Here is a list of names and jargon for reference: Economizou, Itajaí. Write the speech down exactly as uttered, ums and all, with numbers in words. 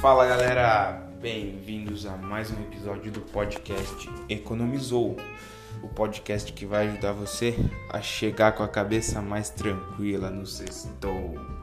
Fala galera, bem-vindos a mais um episódio do podcast Economizou, o podcast que vai ajudar você a chegar com a cabeça mais tranquila no sextou.